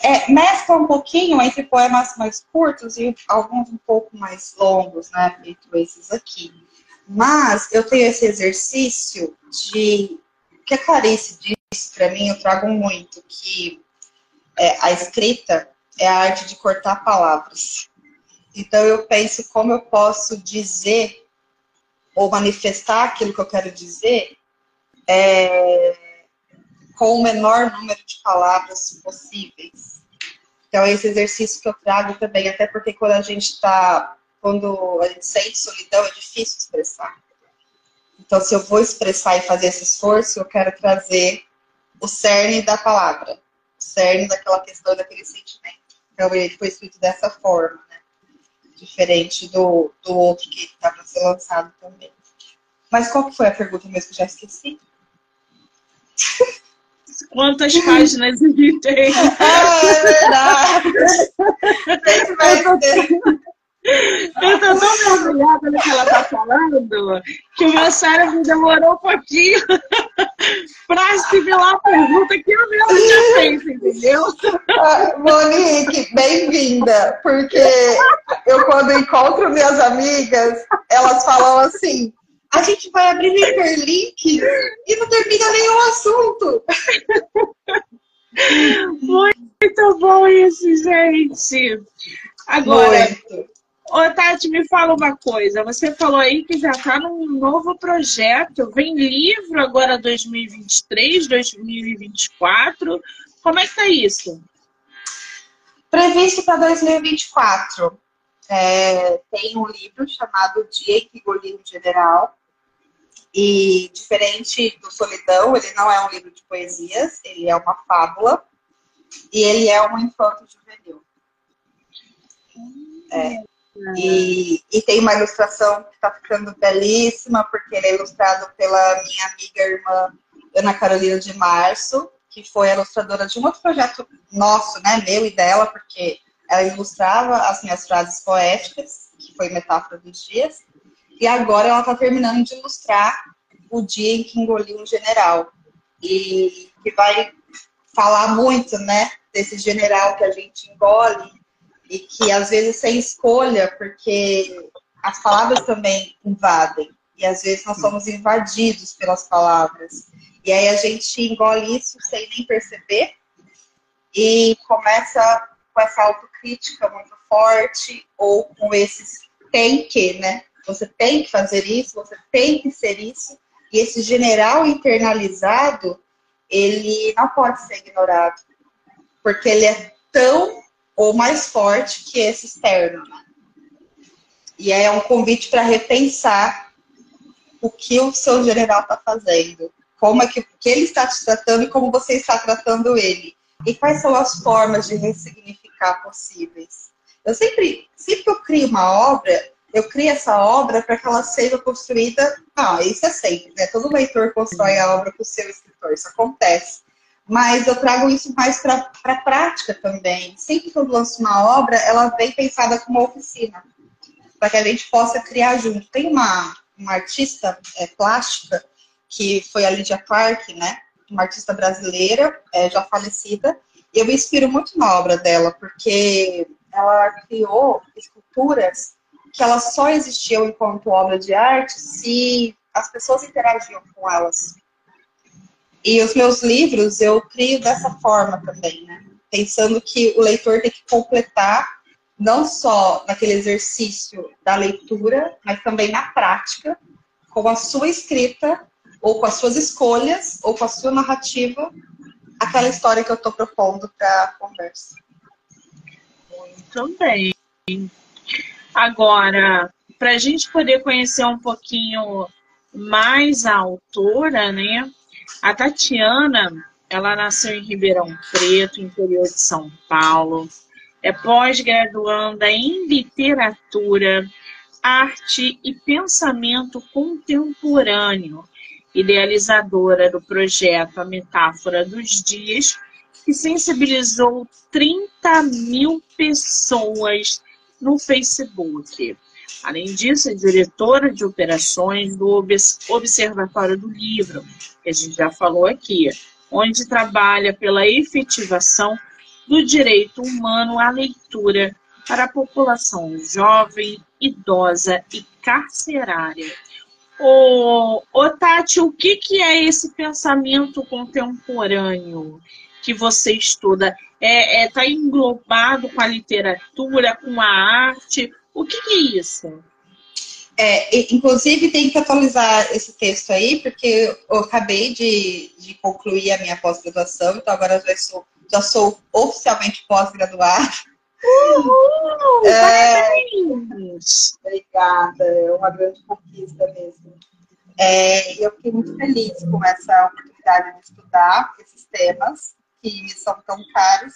É, mescla um pouquinho entre poemas mais curtos e alguns um pouco mais longos, né? Feito esses aqui. Mas eu tenho esse exercício de... que a Clarice diz, isso para mim, eu trago muito, que é, a escrita é a arte de cortar palavras. Então eu penso como eu posso dizer ou manifestar aquilo que eu quero dizer é, com o menor número de palavras possíveis. Então é esse exercício que eu trago também, até porque quando a gente está, quando a gente sente solidão, é difícil expressar. Então se eu vou expressar e fazer esse esforço, eu quero trazer o cerne da palavra, o cerne daquela questão, daquele sentimento. Então ele foi escrito dessa forma, né? Diferente do, do outro que está para ser lançado também. Mas qual que foi a pergunta mesmo que eu já esqueci? Quantas páginas ele tem? Ah, é verdade! Eu tô tão mergulhada no que ela tá falando que o meu cérebro demorou um pouquinho pra assimilar a pergunta que eu mesmo já fez, entendeu? Ah, Monique, bem-vinda, porque eu quando encontro minhas amigas, elas falam assim: a gente vai abrir hiperlink e não termina nenhum assunto. Muito bom isso, gente. Agora, ô, Tati, me fala uma coisa. Você falou aí que já está num novo projeto. Vem livro agora dois mil e vinte e três, dois mil e vinte e quatro. Como é que está isso? Previsto para dois mil e vinte e quatro. É, tem um livro chamado Dia em que Engoliu um General. E, diferente do Solidão, ele não é um livro de poesias, ele é uma fábula e ele é um infanto juvenil. É. E, e tem uma ilustração que está ficando belíssima, porque ele é ilustrado pela minha amiga e irmã Ana Carolina de Março, que foi a ilustradora de um outro projeto nosso, né, meu e dela, porque ela ilustrava as minhas frases poéticas, que foi Metáfora dos Dias. E agora ela está terminando de ilustrar O Dia em que Engoliu um General. E que vai falar muito, né, desse general que a gente engole e que às vezes sem escolha, porque as palavras também invadem. E às vezes nós somos invadidos pelas palavras. E aí a gente engole isso sem nem perceber e começa com essa autocrítica muito forte ou com esses tem que, né? Você tem que fazer isso, você tem que ser isso. E esse general internalizado, ele não pode ser ignorado. Porque ele é tão ou mais forte que esse externo. E é um convite para repensar o que o seu general está fazendo. Como é que, que ele está te tratando e como você está tratando ele. E quais são as formas de ressignificar possíveis. Eu sempre, sempre que eu crio uma obra, eu crio essa obra para que ela seja construída... Ah, isso é sempre, né? Todo leitor constrói a obra com o seu escritor, isso acontece. Mas eu trago isso mais para a prática também. Sempre que eu lanço uma obra, ela vem pensada como uma oficina, para que a gente possa criar junto. Tem uma, uma artista é, plástica, que foi a Lygia Clark, né? Uma artista brasileira, é, já falecida. E eu me inspiro muito na obra dela, porque ela criou esculturas que elas só existiam enquanto obra de arte se as pessoas interagiam com elas. E os meus livros eu crio dessa forma também, né? Pensando que o leitor tem que completar, não só naquele exercício da leitura, mas também na prática, com a sua escrita, ou com as suas escolhas, ou com a sua narrativa, aquela história que eu estou propondo para a conversa. Muito bem. Agora, para a gente poder conhecer um pouquinho mais a autora, né? A Tatiana, ela nasceu em Ribeirão Preto, interior de São Paulo. É pós-graduanda em literatura, arte e pensamento contemporâneo. Idealizadora do projeto A Metáfora dos Dias, que sensibilizou trinta mil pessoas no Facebook. Além disso, é diretora de operações do Observatório do Livro, que a gente já falou aqui, onde trabalha pela efetivação do direito humano à leitura para a população jovem, idosa e carcerária. Ô, ô Tati, o que, que é esse pensamento contemporâneo que você estuda? Está é, é, englobado com a literatura, com a arte? O que, que é isso? É, inclusive, tem que atualizar esse texto aí, porque eu acabei de, de concluir a minha pós-graduação, então agora já sou, já sou oficialmente pós-graduada. Uhul! É, parabéns! Obrigada, é uma grande conquista mesmo. É, eu fiquei muito feliz com essa oportunidade de estudar esses temas, que me são tão caros.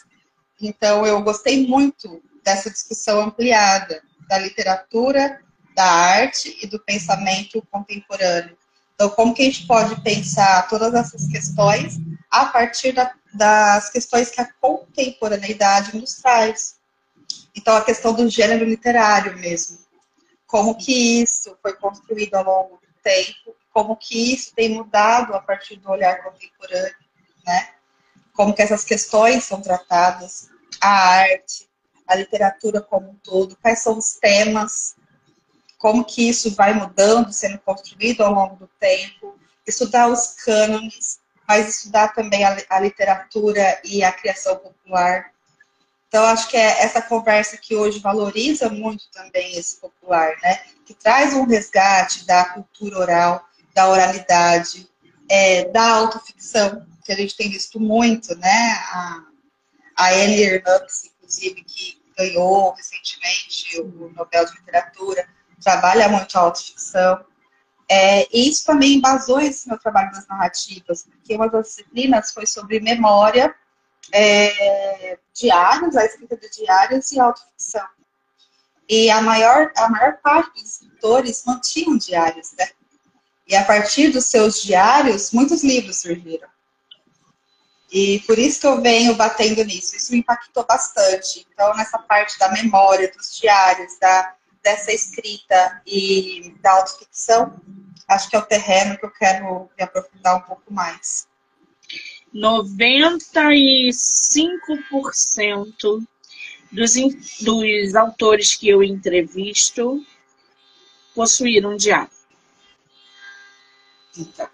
Então, eu gostei muito dessa discussão ampliada da literatura, da arte e do pensamento contemporâneo. Então, como que a gente pode pensar todas essas questões a partir da, das questões que a contemporaneidade nos traz? Então, a questão do gênero literário mesmo. Como que isso foi construído ao longo do tempo, como que isso tem mudado a partir do olhar contemporâneo, né? Como que essas questões são tratadas, a arte, a literatura como um todo, quais são os temas, como que isso vai mudando, sendo construído ao longo do tempo, estudar os cânones, mas estudar também a, a literatura e a criação popular. Então, acho que é essa conversa que hoje valoriza muito também esse popular, né? Que traz um resgate da cultura oral, da oralidade, é, da autoficção, que a gente tem visto muito, né? A, a Elie Hermann, inclusive, que ganhou recentemente o Nobel de Literatura, trabalha muito a autoficção. É, e isso também embasou esse meu trabalho das narrativas, porque uma das disciplinas foi sobre memória, É, diários, a escrita de diários e autoficção. E a maior, a maior parte dos escritores mantinham diários, né? E a partir dos seus diários, muitos livros surgiram. E por isso que eu venho batendo nisso. Isso me impactou bastante. Então, nessa parte da memória, dos diários, da, dessa escrita e da autoficção, acho que é o terreno que eu quero me aprofundar um pouco mais. noventa e cinco por cento dos, dos autores que eu entrevisto possuíram um diário. Então,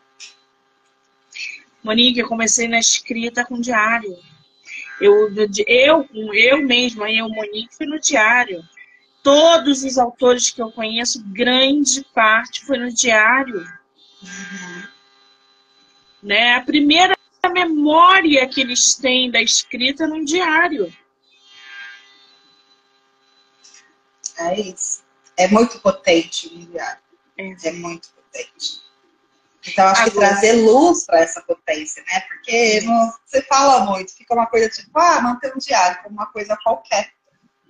Monique, eu comecei na escrita com diário. Eu, eu, eu mesma, eu, Monique, fui no diário. Todos os autores que eu conheço, grande parte foi no diário. Uhum. Né? A primeira a memória que eles têm da escrita num diário. É isso. É muito potente um diário. É, é muito potente. Então, acho Agora, que trazer luz para essa potência, né? Porque não, você fala muito, fica uma coisa tipo, ah, manter um diário, como uma coisa qualquer.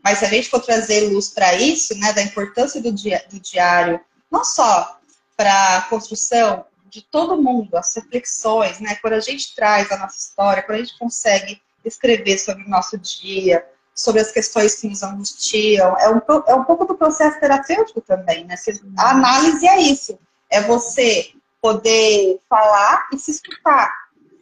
Mas se a gente for trazer luz para isso, né, da importância do, dia, do diário, não só para a construção de todo mundo, as reflexões, né, quando a gente traz a nossa história, quando a gente consegue escrever sobre o nosso dia, sobre as questões que nos angustiam, é um, é um pouco do processo terapêutico também, né? A análise é isso, é você poder falar e se escutar.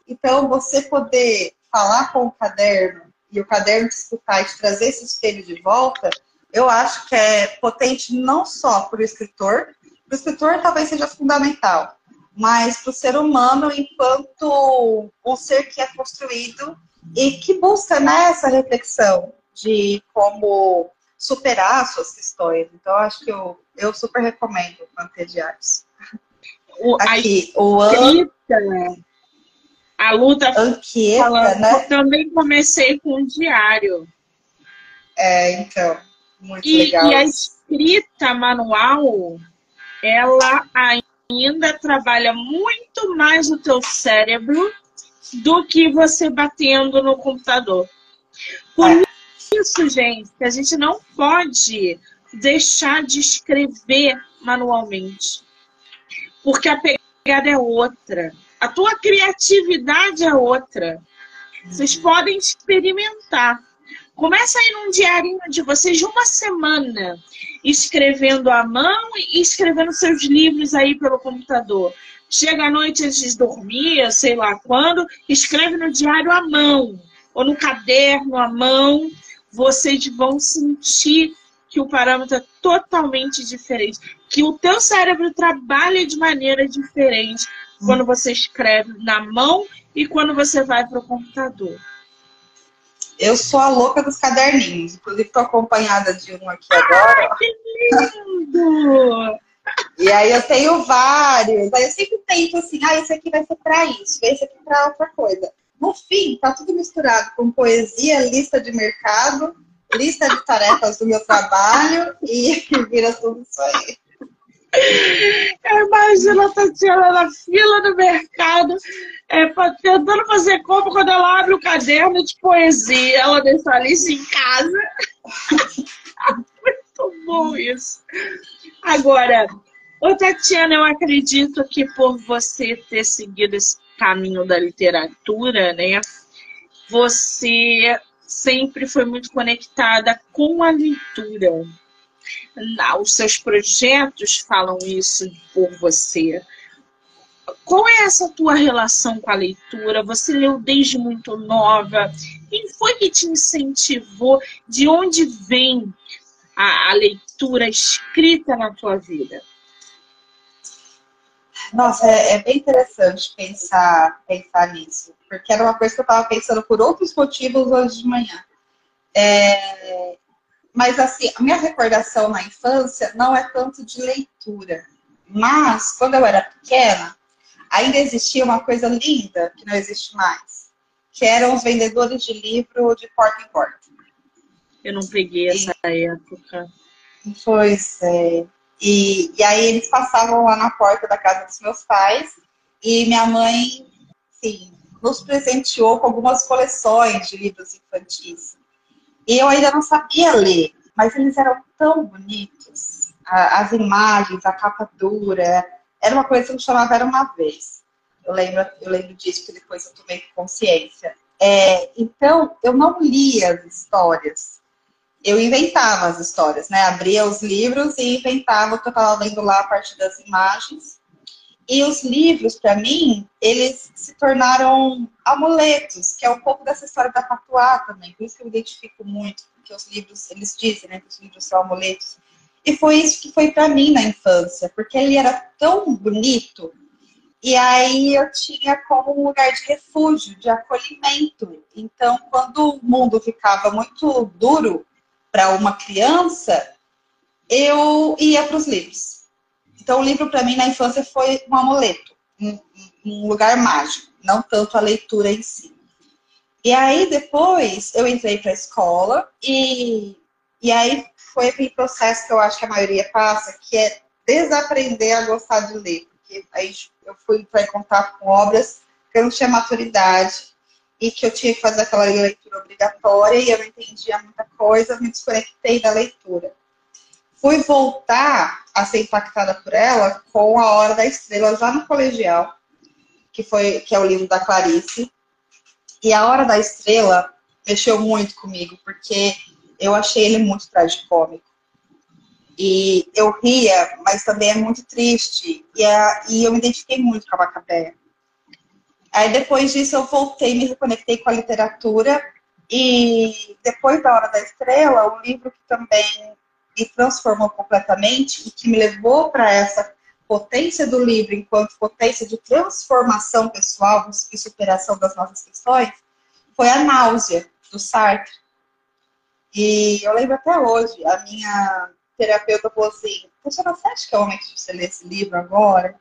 Então, você poder falar com o caderno e o caderno te escutar e te trazer esse espelho de volta, eu acho que é potente não só para o escritor, para o escritor talvez seja fundamental, mas para o ser humano enquanto um ser que é construído e que busca, né, essa reflexão de como superar suas questões. Então, eu acho que eu, eu super recomendo manter diários. O, Aqui, a o An... A Luta Anquieta, falando, né? Eu também comecei com o diário. É, então, muito e, legal. E a escrita manual, ela ainda trabalha muito mais o teu cérebro do que você batendo no computador. Por é. isso, gente, que a gente não pode deixar de escrever manualmente. Porque a pegada é outra. A tua criatividade é outra. Vocês podem experimentar. Começa aí num diarinho de vocês de uma semana, escrevendo à mão e escrevendo seus livros aí pelo computador. Chega à noite antes de dormir, sei lá quando, escreve no diário à mão, ou no caderno à mão. Vocês vão sentir que o parâmetro é totalmente diferente, que o teu cérebro trabalha de maneira diferente quando você escreve na mão e quando você vai para o computador. Eu sou a louca dos caderninhos. Inclusive, estou acompanhada de um aqui agora. Ai, que lindo! E aí eu tenho vários. Aí eu sempre tento assim, ah, esse aqui vai ser para isso, esse aqui para outra coisa. No fim, tá tudo misturado com poesia, lista de mercado, lista de tarefas do meu trabalho e vira tudo isso aí. Eu imagino a Tatiana na fila do mercado, é, tentando fazer compra, quando ela abre o caderno de poesia, ela deixa a lista em casa. Muito bom isso. Agora, ô Tatiana, eu acredito que por você ter seguido esse caminho da literatura, né, você sempre foi muito conectada com a leitura. Os seus projetos falam isso por você. Qual é essa tua relação com a leitura? Você leu desde muito nova? Quem foi que te incentivou? De onde vem a, a leitura escrita na tua vida? Nossa, é, é bem interessante pensar, pensar nisso. Porque era uma coisa que eu estava pensando por outros motivos hoje de manhã. É... Mas, assim, a minha recordação na infância não é tanto de leitura. Mas, quando eu era pequena, ainda existia uma coisa linda que não existe mais. Que eram os vendedores de livro de porta em porta. Eu não peguei essa e... época. Pois é. E, e aí eles passavam lá na porta da casa dos meus pais. E minha mãe, assim, nos presenteou com algumas coleções de livros infantis. E eu ainda não sabia ler, mas eles eram tão bonitos. As imagens, a capa dura, era uma coisa que eu chamava Era Uma Vez. Eu lembro, eu lembro disso, que depois eu tomei consciência. É, então, eu não lia as histórias. Eu inventava as histórias, né? Abria os livros e inventava o que eu estava lendo lá a partir das imagens. E os livros, para mim, eles se tornaram amuletos, que é um pouco dessa história da Patuá também, por isso que eu me identifico muito, porque os livros, eles dizem, né, que os livros são amuletos. E foi isso que foi para mim na infância, porque ele era tão bonito, e aí eu tinha como um lugar de refúgio, de acolhimento. Então, quando o mundo ficava muito duro para uma criança, eu ia para os livros. Então, o livro, para mim, na infância, foi um amuleto, um, um lugar mágico, não tanto a leitura em si. E aí, depois, eu entrei para a escola e, e aí foi aquele processo que eu acho que a maioria passa, que é desaprender a gostar de ler. Porque aí eu fui para contato com obras que eu não tinha maturidade. e que eu tinha que fazer aquela leitura obrigatória e eu não entendia muita coisa, me desconectei da leitura. Fui voltar a ser impactada por ela com A Hora da Estrela, já no colegial, que, foi, que é o livro da Clarice. E A Hora da Estrela mexeu muito comigo, porque eu achei ele muito tragicômico. E eu ria, mas também é muito triste. E, a, e eu me identifiquei muito com a Macabéa. Aí depois disso eu voltei, me reconectei com a literatura. E depois da Hora da Estrela, um livro que também me transformou completamente e que me levou para essa potência do livro enquanto potência de transformação pessoal e superação das nossas questões, foi A Náusea, do Sartre. E eu lembro até hoje, a minha terapeuta falou assim, professora, você acha que é homem que você lê esse livro agora?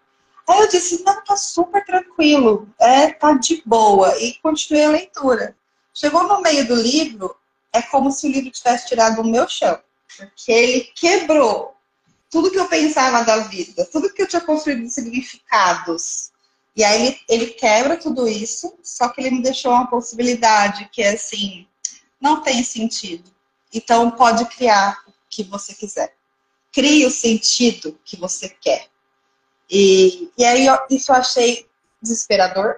Aí eu disse, não, tá super tranquilo, é, tá de boa, e continuei a leitura. Chegou no meio do livro, é como se o livro tivesse tirado o meu chão, porque ele quebrou tudo que eu pensava da vida, tudo que eu tinha construído de significados. E aí ele, ele quebra tudo isso, só que ele me deixou uma possibilidade que é assim, não tem sentido. Então pode criar o que você quiser. Crie o sentido que você quer. E, e aí eu, isso eu achei desesperador,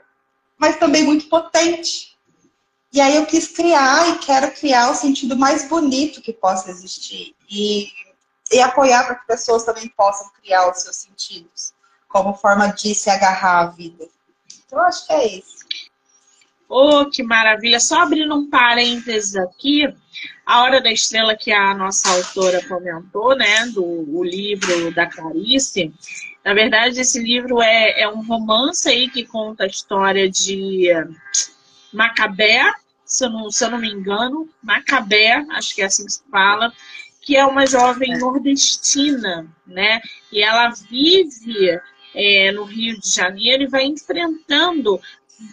mas também muito potente. E aí eu quis criar e quero criar o sentido mais bonito que possa existir. E, e apoiar para que pessoas também possam criar os seus sentidos. Como forma de se agarrar à vida. Então, eu acho que é isso. Oh, que maravilha! Só abrindo um parênteses aqui, A Hora da Estrela, que a nossa autora comentou, né, do o livro da Clarice. Na verdade, esse livro é, é um romance aí que conta a história de Macabéa, se eu não, se eu não me engano, Macabéa, acho que é assim que se fala, que é uma jovem nordestina, né? E ela vive É, no Rio de Janeiro e vai enfrentando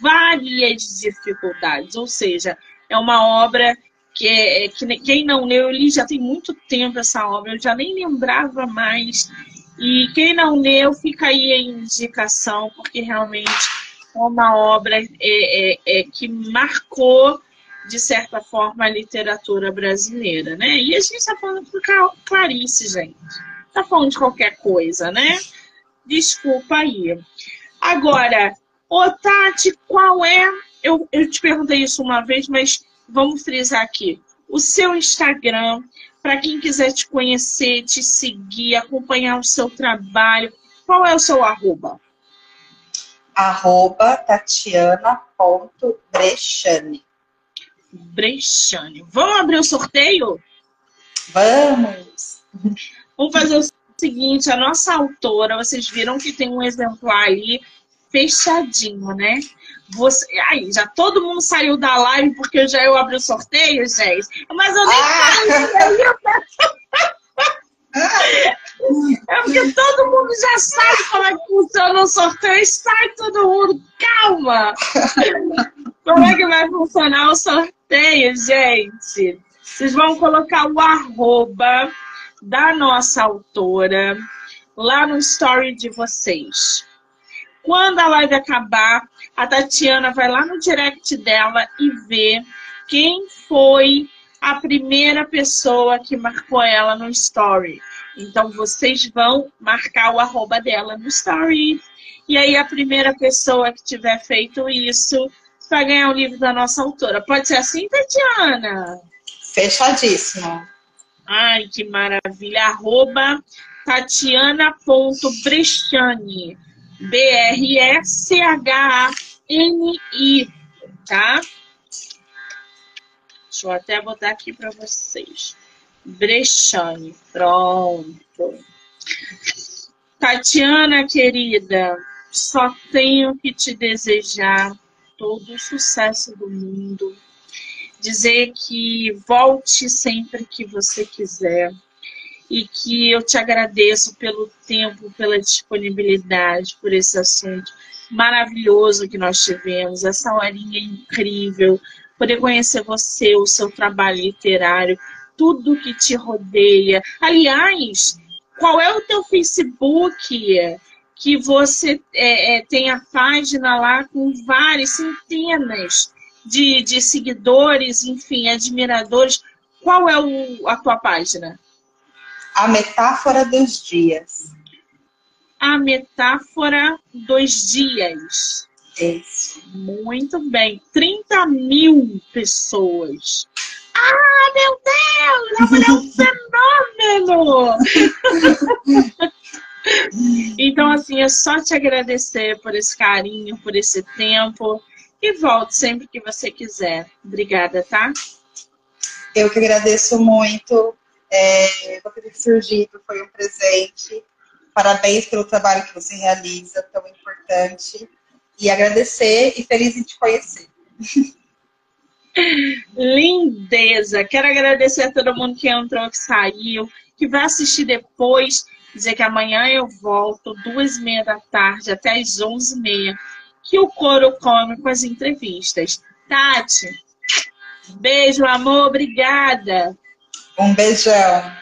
várias dificuldades. Ou seja, é uma obra que, é, que quem não leu, eu li já tem muito tempo essa obra, eu já nem lembrava mais. E quem não leu, fica aí a indicação, porque realmente é uma obra é, é, é, que marcou, de certa forma, a literatura brasileira, né? E a gente está falando de Clarice, gente. Está falando de qualquer coisa, né? Desculpa aí. Agora, ô Tati, qual é... Eu, eu te perguntei isso uma vez, mas vamos frisar aqui. O seu Instagram, para quem quiser te conhecer, te seguir, acompanhar o seu trabalho, qual é o seu arroba? Arroba tatiana ponto brecchiani. Brecchiani. Vamos abrir o sorteio? Vamos! Vamos fazer o seguinte, a nossa autora, vocês viram que tem um exemplar ali fechadinho, né? Você, aí, já todo mundo saiu da live porque já eu abri o sorteio, gente. Mas eu nem ah. É porque todo mundo já sabe como é que funciona o sorteio. Sai todo mundo, calma! Como é que vai funcionar o sorteio, gente? Vocês vão colocar o arroba da nossa autora lá no story de vocês. Quando a live acabar, a Tatiana vai lá no direct dela e vê quem foi a primeira pessoa que marcou ela no story. Então vocês vão marcar o arroba dela no story. E aí a primeira pessoa que tiver feito isso vai ganhar o livro da nossa autora. Pode ser assim, Tatiana? Fechadíssimo. Ai, que maravilha. Arroba tatiana ponto brecchiani. B R E C H A N I. Tá? Deixa eu até botar aqui para vocês. Brecchiani. Pronto. Tatiana, querida, só tenho que te desejar todo o sucesso do mundo. Dizer que volte sempre que você quiser e que eu te agradeço pelo tempo, pela disponibilidade, por esse assunto maravilhoso que nós tivemos, essa horinha incrível, poder conhecer você, o seu trabalho literário, tudo que te rodeia. Aliás, qual é o teu Facebook? Que você é, é, tem a página lá com várias centenas de, de seguidores, enfim, admiradores. Qual é o, a tua página? A Metáfora dos Dias. A Metáfora dos Dias. Isso. Muito bem. trinta mil pessoas. Ah, meu Deus! É um fenômeno! Então, assim, é só te agradecer por esse carinho, por esse tempo. E volte sempre que você quiser. Obrigada, tá? Eu que agradeço muito. É, você ter surgido, foi um presente. Parabéns pelo trabalho que você realiza, tão importante. E agradecer e feliz em te conhecer. Lindeza! Quero agradecer a todo mundo que entrou, que saiu, que vai assistir depois. Dizer que amanhã eu volto, duas e meia da tarde, até as onze e meia, que o couro come com as entrevistas. Tati, beijo, amor, obrigada. Um beijão.